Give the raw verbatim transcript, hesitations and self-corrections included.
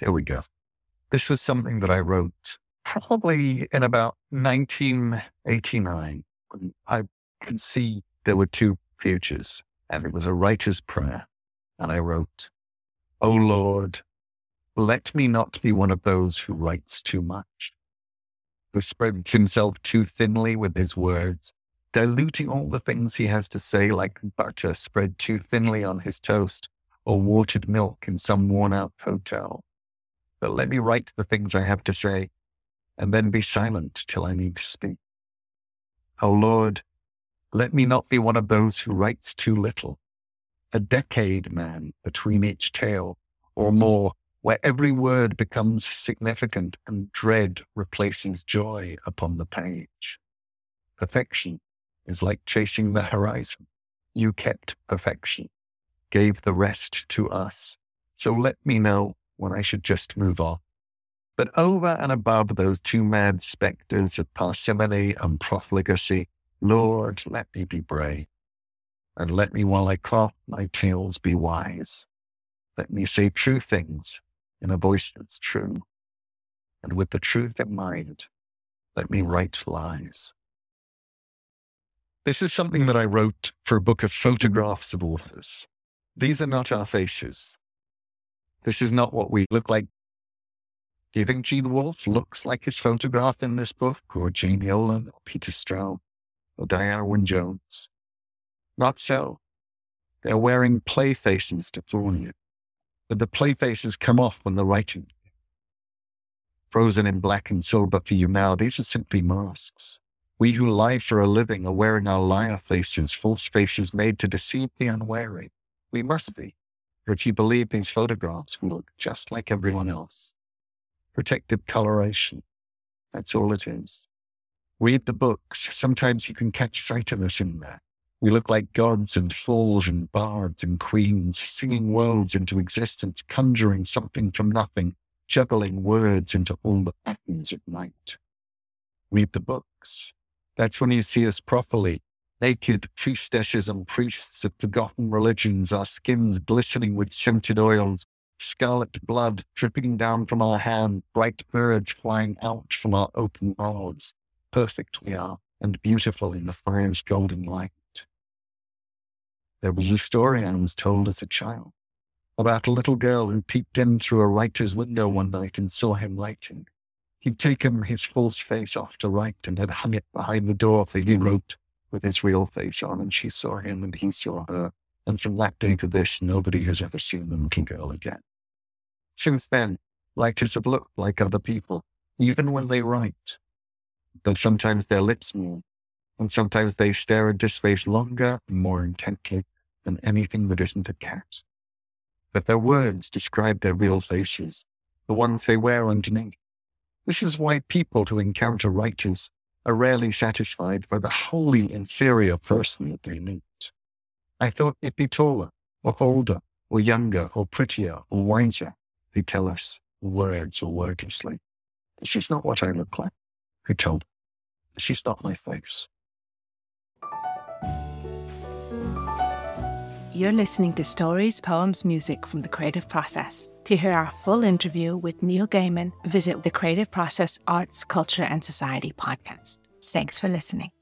Here we go. This was something that I wrote probably in about nineteen eighty-nine. I could see there were two futures, and it was a writer's prayer. And I wrote, "O Lord, let me not be one of those who writes too much, who spreads himself too thinly with his words, diluting all the things he has to say like butter spread too thinly on his toast or watered milk in some worn-out hotel. But let me write the things I have to say and then be silent till I need to speak. O Lord, let me not be one of those who writes too little, a decade man between each tale or more, where every word becomes significant and dread replaces joy upon the page. Perfection is like chasing the horizon. You kept perfection, gave the rest to us. So let me know when I should just move on. But over and above those two mad specters of parsimony and profligacy, Lord, let me be brave. And let me, while I cough, my tales be wise. Let me say true things in a voice that's true, and with the truth in mind, let me write lies." This is something that I wrote for a book of photographs of authors. These are not our faces. This is not what we look like. Do you think Gene Wolfe looks like his photograph in this book, or Jane Yolen, or Peter Straub, or Diana Wynne Jones? Not so. They're wearing play faces to thorn you, but the play faces come off when the writing. Frozen in black and silver for you now, these are simply masks. We who lie for a living are wearing our liar faces, false faces made to deceive the unwary. We must be, for if you believe these photographs, we look just like everyone else. Protective coloration, that's all it is. Read the books, sometimes you can catch sight of us in there. We look like gods and fools and bards and queens, singing worlds into existence, conjuring something from nothing, juggling words into all the patterns at night. Read the books. That's when you see us properly. Naked priestesses and priests of forgotten religions, our skins glistening with scented oils, scarlet blood dripping down from our hands, bright birds flying out from our open mouths. Perfect we are, and beautiful in the fire's golden light. There was a story I was told as a child about a little girl who peeped in through a writer's window one night and saw him writing. He'd taken his false face off to write and had hung it behind the door for he wrote with his real face on, and she saw him and he saw her. And from that day to this, nobody has ever seen the little girl again. Since then, writers have looked like other people, even when they write. But sometimes their lips move, and sometimes they stare into space longer and more intently than anything that isn't a cat. But their words describe their real faces, the ones they wear underneath. This is why people who encounter writers are rarely satisfied by the wholly inferior person that they meet. I thought they'd be taller, or older, or younger, or prettier, or wiser. They tell us words or wordlessly. "This is not what I look like," they told. "This is not my face." You're listening to Stories, Poems, Music from The Creative Process. To hear our full interview with Neil Gaiman, visit the Creative Process Arts, Culture and Society podcast. Thanks for listening.